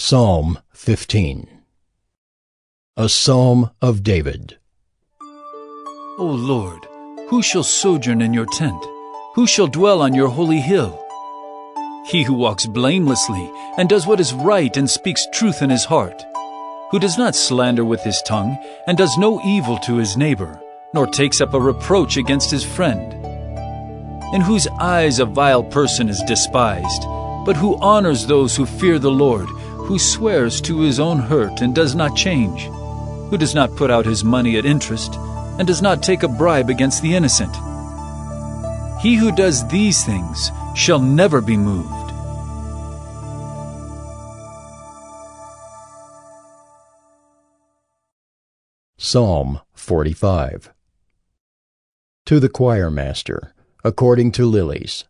Psalm 15. A Psalm of David. O Lord, who shall sojourn in your tent? Who shall dwell on your holy hill? He who walks blamelessly and does what is right and speaks truth in his heart, who does not slander with his tongue and does no evil to his neighbor, nor takes up a reproach against his friend, in whose eyes a vile person is despised, but who honors those who fear the Lord, who swears to his own hurt and does not change, who does not put out his money at interest and does not take a bribe against the innocent. He who does these things shall never be moved. Psalm 45. To the choir master, according to Lilies,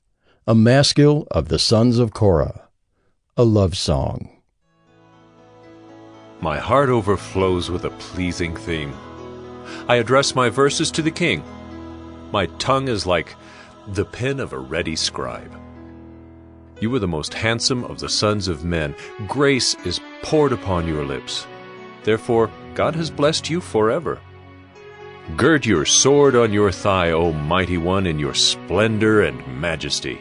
a maskil of the sons of Korah, a love song. My heart overflows with a pleasing theme. I address my verses to the king. My tongue is like the pen of a ready scribe. You are the most handsome of the sons of men. Grace is poured upon your lips. Therefore, God has blessed you forever. Gird your sword on your thigh, O mighty one, in your splendor and majesty.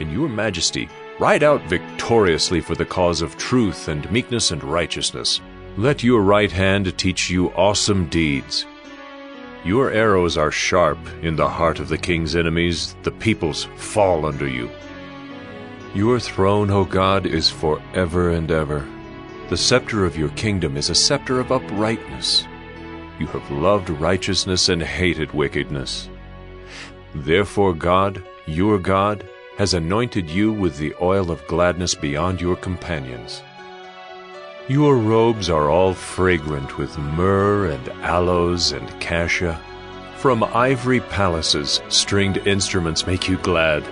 In your majesty, ride out victoriously for the cause of truth and meekness and righteousness. Let your right hand teach you awesome deeds. Your arrows are sharp in the heart of the king's enemies. The peoples fall under you. Your throne, O God, is forever and ever. The scepter of your kingdom is a scepter of uprightness. You have loved righteousness and hated wickedness. Therefore God, your God, has anointed you with the oil of gladness beyond your companions. Your robes are all fragrant with myrrh and aloes and cassia. From ivory palaces, stringed instruments make you glad.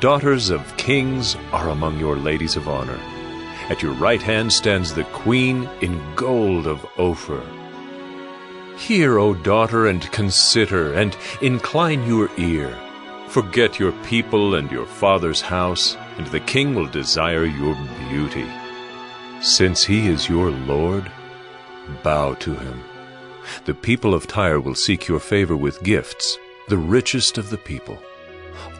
Daughters of kings are among your ladies of honor. At your right hand stands the queen in gold of Ophir. Hear, O daughter, and consider, and incline your ear. Forget your people and your father's house, and the king will desire your beauty. Since he is your Lord, bow to him. The people of Tyre will seek your favor with gifts, the richest of the people.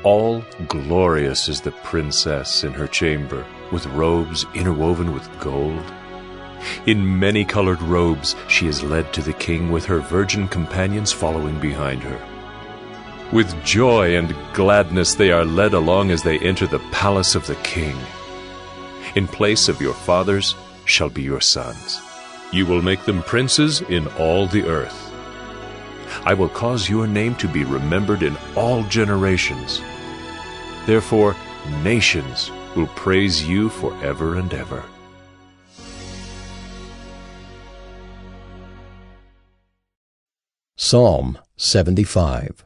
All glorious is the princess in her chamber, with robes interwoven with gold. In many-colored robes she is led to the king, with her virgin companions following behind her. With joy and gladness they are led along as they enter the palace of the king. In place of your fathers shall be your sons. You will make them princes in all the earth. I will cause your name to be remembered in all generations. Therefore, nations will praise you forever and ever. Psalm 75.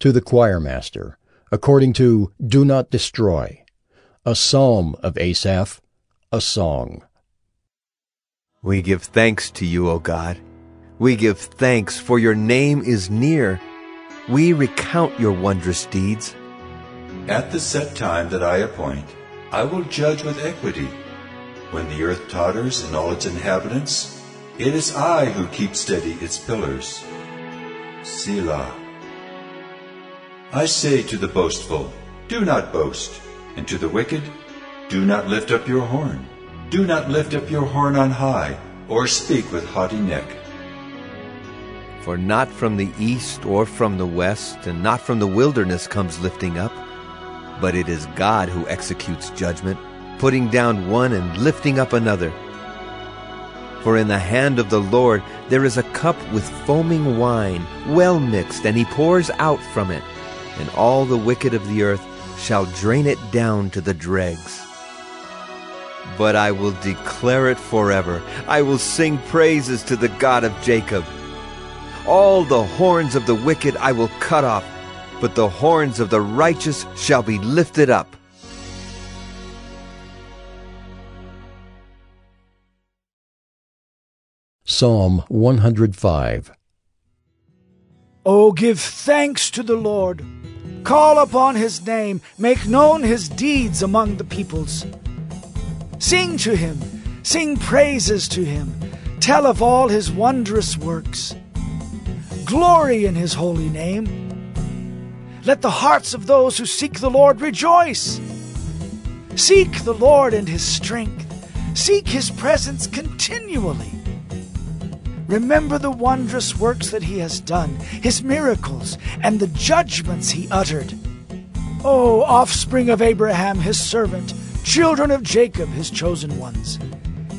To the choir master, according to Do Not Destroy, a psalm of Asaph, a song. We give thanks to you, O God. We give thanks, for your name is near. We recount your wondrous deeds. At the set time that I appoint, I will judge with equity. When the earth totters and all its inhabitants, it is I who keep steady its pillars. Selah. I say to the boastful, do not boast. And to the wicked, do not lift up your horn. Do not lift up your horn on high, or speak with haughty neck. For not from the east or from the west, and not from the wilderness comes lifting up, but it is God who executes judgment, putting down one and lifting up another. For in the hand of the Lord there is a cup with foaming wine, well mixed, and he pours out from it, and all the wicked of the earth shall drain it down to the dregs. But I will declare it forever. I will sing praises to the God of Jacob. All the horns of the wicked I will cut off, but the horns of the righteous shall be lifted up. Psalm 105. Oh, give thanks to the Lord. Call upon his name, make known his deeds among the peoples. Sing to him, sing praises to him, tell of all his wondrous works. Glory in his holy name. Let the hearts of those who seek the Lord rejoice. Seek the Lord and his strength. Seek his presence continually. Remember the wondrous works that he has done, his miracles, and the judgments he uttered. O offspring of Abraham, his servant, children of Jacob, his chosen ones.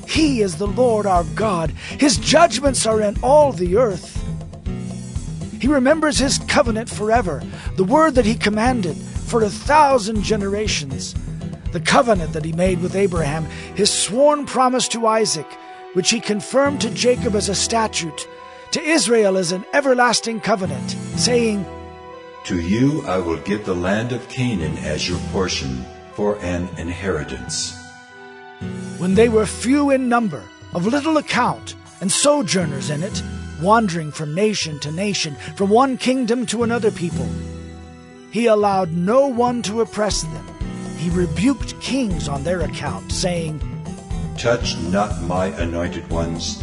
He is the Lord our God. His judgments are in all the earth. He remembers his covenant forever, the word that he commanded for 1,000 generations, the covenant that he made with Abraham, his sworn promise to Isaac, which he confirmed to Jacob as a statute, to Israel as an everlasting covenant, saying, To you I will give the land of Canaan as your portion for an inheritance. When they were few in number, of little account, and sojourners in it, wandering from nation to nation, from one kingdom to another people, he allowed no one to oppress them. He rebuked kings on their account, saying, Touch not my anointed ones,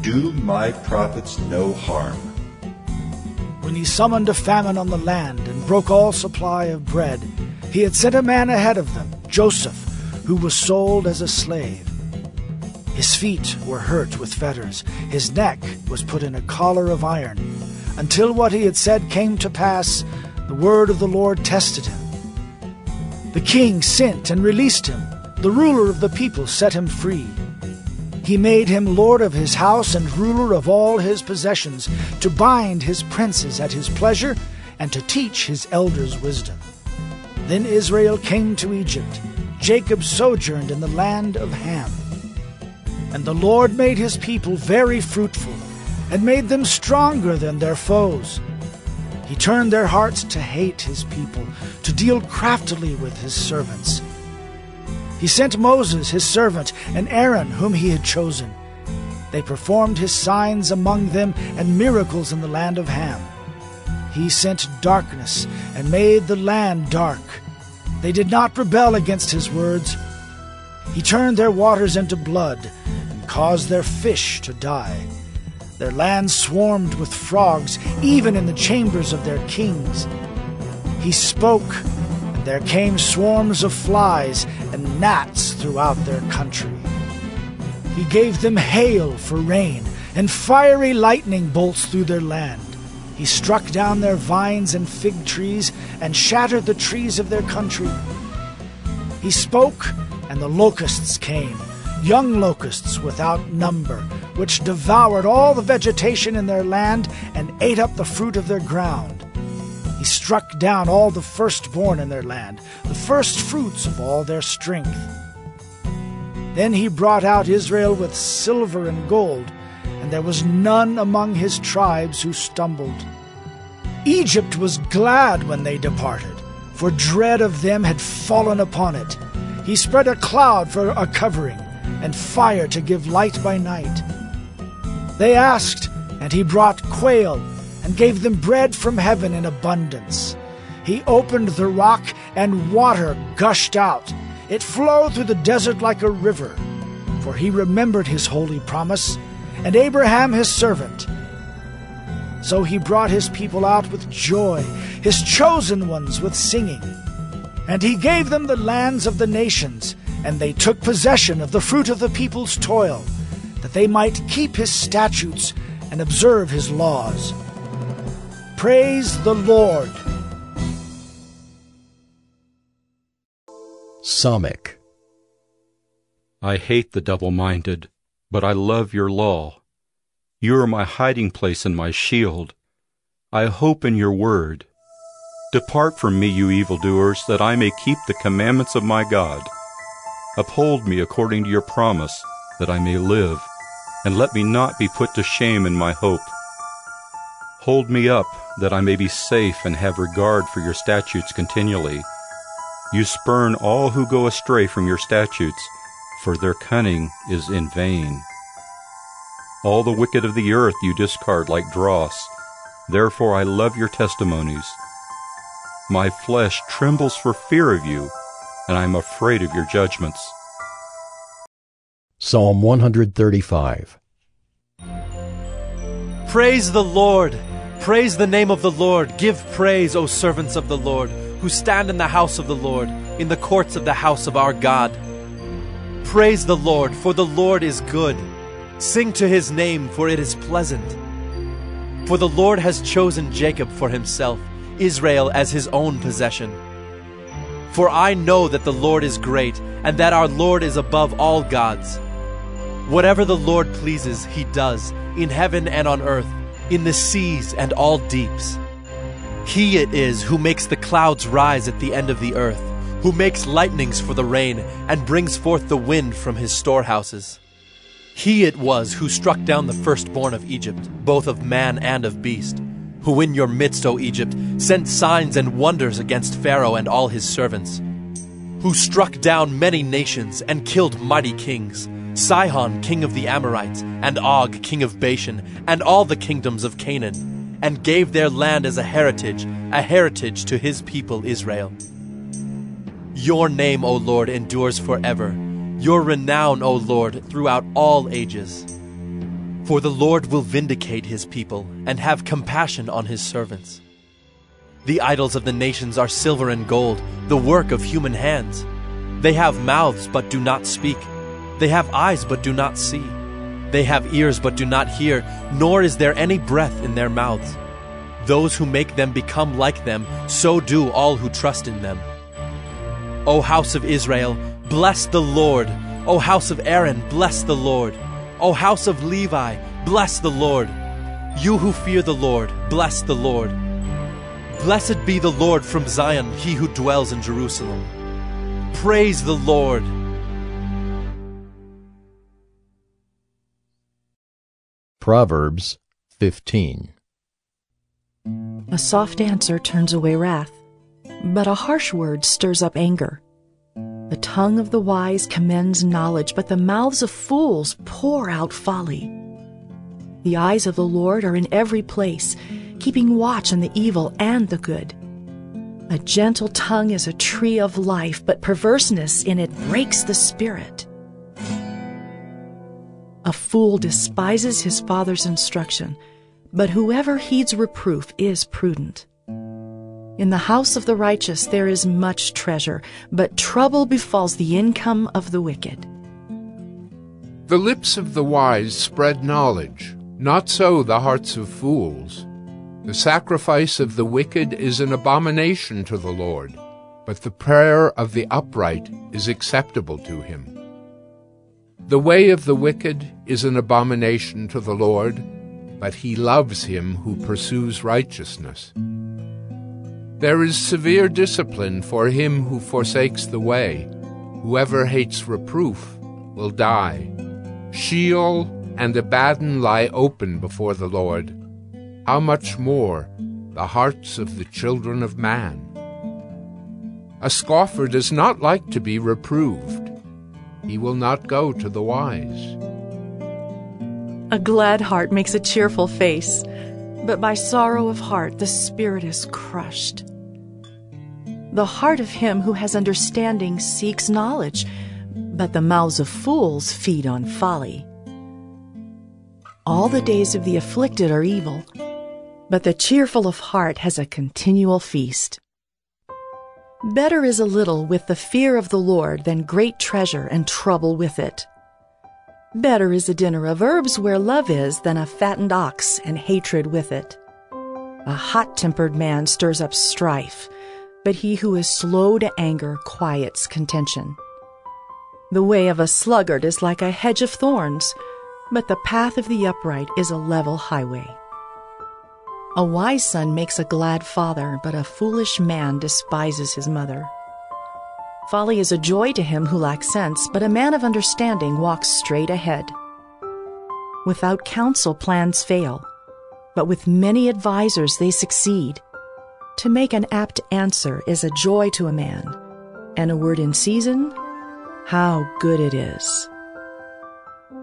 do my prophets no harm. When he summoned a famine on the land and broke all supply of bread, he had sent a man ahead of them, Joseph, who was sold as a slave. His feet were hurt with fetters, his neck was put in a collar of iron, until what he had said came to pass. The word of the Lord tested him. The king sent and released him. The ruler of the people set him free. He made him lord of his house and ruler of all his possessions, to bind his princes at his pleasure and to teach his elders wisdom. Then Israel came to Egypt. Jacob sojourned in the land of Ham. And the Lord made his people very fruitful and made them stronger than their foes. He turned their hearts to hate his people, to deal craftily with his servants. He sent Moses, his servant, and Aaron, whom he had chosen. They performed his signs among them and miracles in the land of Ham. He sent darkness and made the land dark. They did not rebel against his words. He turned their waters into blood and caused their fish to die. Their land swarmed with frogs, even in the chambers of their kings. He spoke, and there came swarms of flies and gnats throughout their country. He gave them hail for rain, and fiery lightning bolts through their land. He struck down their vines and fig trees, and shattered the trees of their country. He spoke, and the locusts came, young locusts without number, which devoured all the vegetation in their land and ate up the fruit of their ground. He struck down all the firstborn in their land, the first fruits of all their strength. Then he brought out Israel with silver and gold, and there was none among his tribes who stumbled. Egypt was glad when they departed, for dread of them had fallen upon it. He spread a cloud for a covering, and fire to give light by night. They asked, and he brought quail, and gave them bread from heaven in abundance. He opened the rock, and water gushed out. It flowed through the desert like a river, for he remembered his holy promise, and Abraham his servant. So he brought his people out with joy, his chosen ones with singing. And he gave them the lands of the nations, and they took possession of the fruit of the people's toil, that they might keep his statutes and observe his laws. Praise the Lord. Psalmic. I hate the double-minded, but I love your law. You are my hiding place and my shield. I hope in your word. Depart from me, you evildoers, that I may keep the commandments of my God. Uphold me according to your promise, that I may live, and let me not be put to shame in my hope. Hold me up, that I may be safe and have regard for your statutes continually. You spurn all who go astray from your statutes, for their cunning is in vain. All the wicked of the earth you discard like dross. Therefore I love your testimonies. My flesh trembles for fear of you, and I am afraid of your judgments. Psalm 135. Praise the Lord! Praise the name of the Lord! Give praise, O servants of the Lord, who stand in the house of the Lord, in the courts of the house of our God. Praise the Lord, for the Lord is good. Sing to his name, for it is pleasant. For the Lord has chosen Jacob for himself, Israel as his own possession. For I know that the Lord is great, and that our Lord is above all gods. Whatever the Lord pleases, he does, in heaven and on earth, in the seas and all deeps. He it is who makes the clouds rise at the end of the earth, who makes lightnings for the rain, and brings forth the wind from his storehouses. He it was who struck down the firstborn of Egypt, both of man and of beast, who in your midst, O Egypt, sent signs and wonders against Pharaoh and all his servants, who struck down many nations and killed mighty kings, Sihon, king of the Amorites, and Og, king of Bashan, and all the kingdoms of Canaan, and gave their land as a heritage to his people Israel. Your name, O Lord, endures forever. Your renown, O Lord, throughout all ages. For the Lord will vindicate his people and have compassion on his servants. The idols of the nations are silver and gold, the work of human hands. They have mouths but do not speak. They have eyes but do not see. They have ears but do not hear, nor is there any breath in their mouths. Those who make them become like them, so do all who trust in them. O house of Israel, bless the Lord. O house of Aaron, bless the Lord. O house of Levi, bless the Lord. You who fear the Lord, bless the Lord. Blessed be the Lord from Zion, he who dwells in Jerusalem. Praise the Lord. Proverbs 15. A soft answer turns away wrath, but a harsh word stirs up anger. The tongue of the wise commends knowledge, but the mouths of fools pour out folly. The eyes of the Lord are in every place, keeping watch on the evil and the good. A gentle tongue is a tree of life, but perverseness in it breaks the spirit. A fool despises his father's instruction, but whoever heeds reproof is prudent. In the house of the righteous there is much treasure, but trouble befalls the income of the wicked. The lips of the wise spread knowledge, not so the hearts of fools. The sacrifice of the wicked is an abomination to the Lord, but the prayer of the upright is acceptable to him. The way of the wicked is an abomination to the Lord, but he loves him who pursues righteousness. There is severe discipline for him who forsakes the way. Whoever hates reproof will die. Sheol and Abaddon lie open before the Lord. How much more the hearts of the children of man? A scoffer does not like to be reproved. He will not go to the wise. A glad heart makes a cheerful face, but by sorrow of heart the spirit is crushed. The heart of him who has understanding seeks knowledge, but the mouths of fools feed on folly. All the days of the afflicted are evil, but the cheerful of heart has a continual feast. Better is a little with the fear of the Lord than great treasure and trouble with it. Better is a dinner of herbs where love is than a fattened ox and hatred with it. A hot-tempered man stirs up strife, but he who is slow to anger quiets contention. The way of a sluggard is like a hedge of thorns, but the path of the upright is a level highway. A wise son makes a glad father, but a foolish man despises his mother. Folly is a joy to him who lacks sense, but a man of understanding walks straight ahead. Without counsel, plans fail, but with many advisers they succeed. To make an apt answer is a joy to a man, and a word in season, how good it is.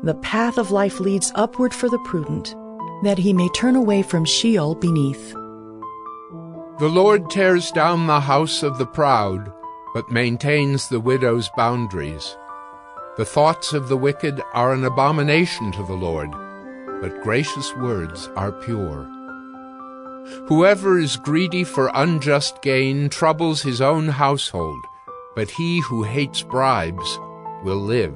The path of life leads upward for the prudent, that he may turn away from Sheol beneath. The Lord tears down the house of the proud, but maintains the widow's boundaries. The thoughts of the wicked are an abomination to the Lord, but gracious words are pure. Whoever is greedy for unjust gain troubles his own household, but he who hates bribes will live.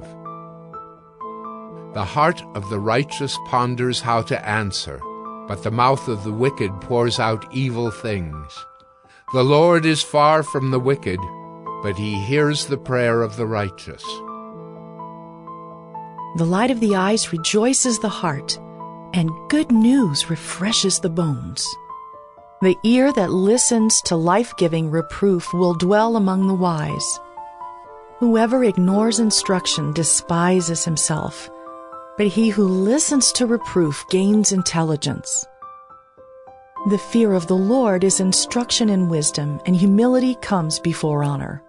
The heart of the righteous ponders how to answer, but the mouth of the wicked pours out evil things. The Lord is far from the wicked, but he hears the prayer of the righteous. The light of the eyes rejoices the heart, and good news refreshes the bones. The ear that listens to life-giving reproof will dwell among the wise. Whoever ignores instruction despises himself, but he who listens to reproof gains intelligence. The fear of the Lord is instruction in wisdom, and humility comes before honor.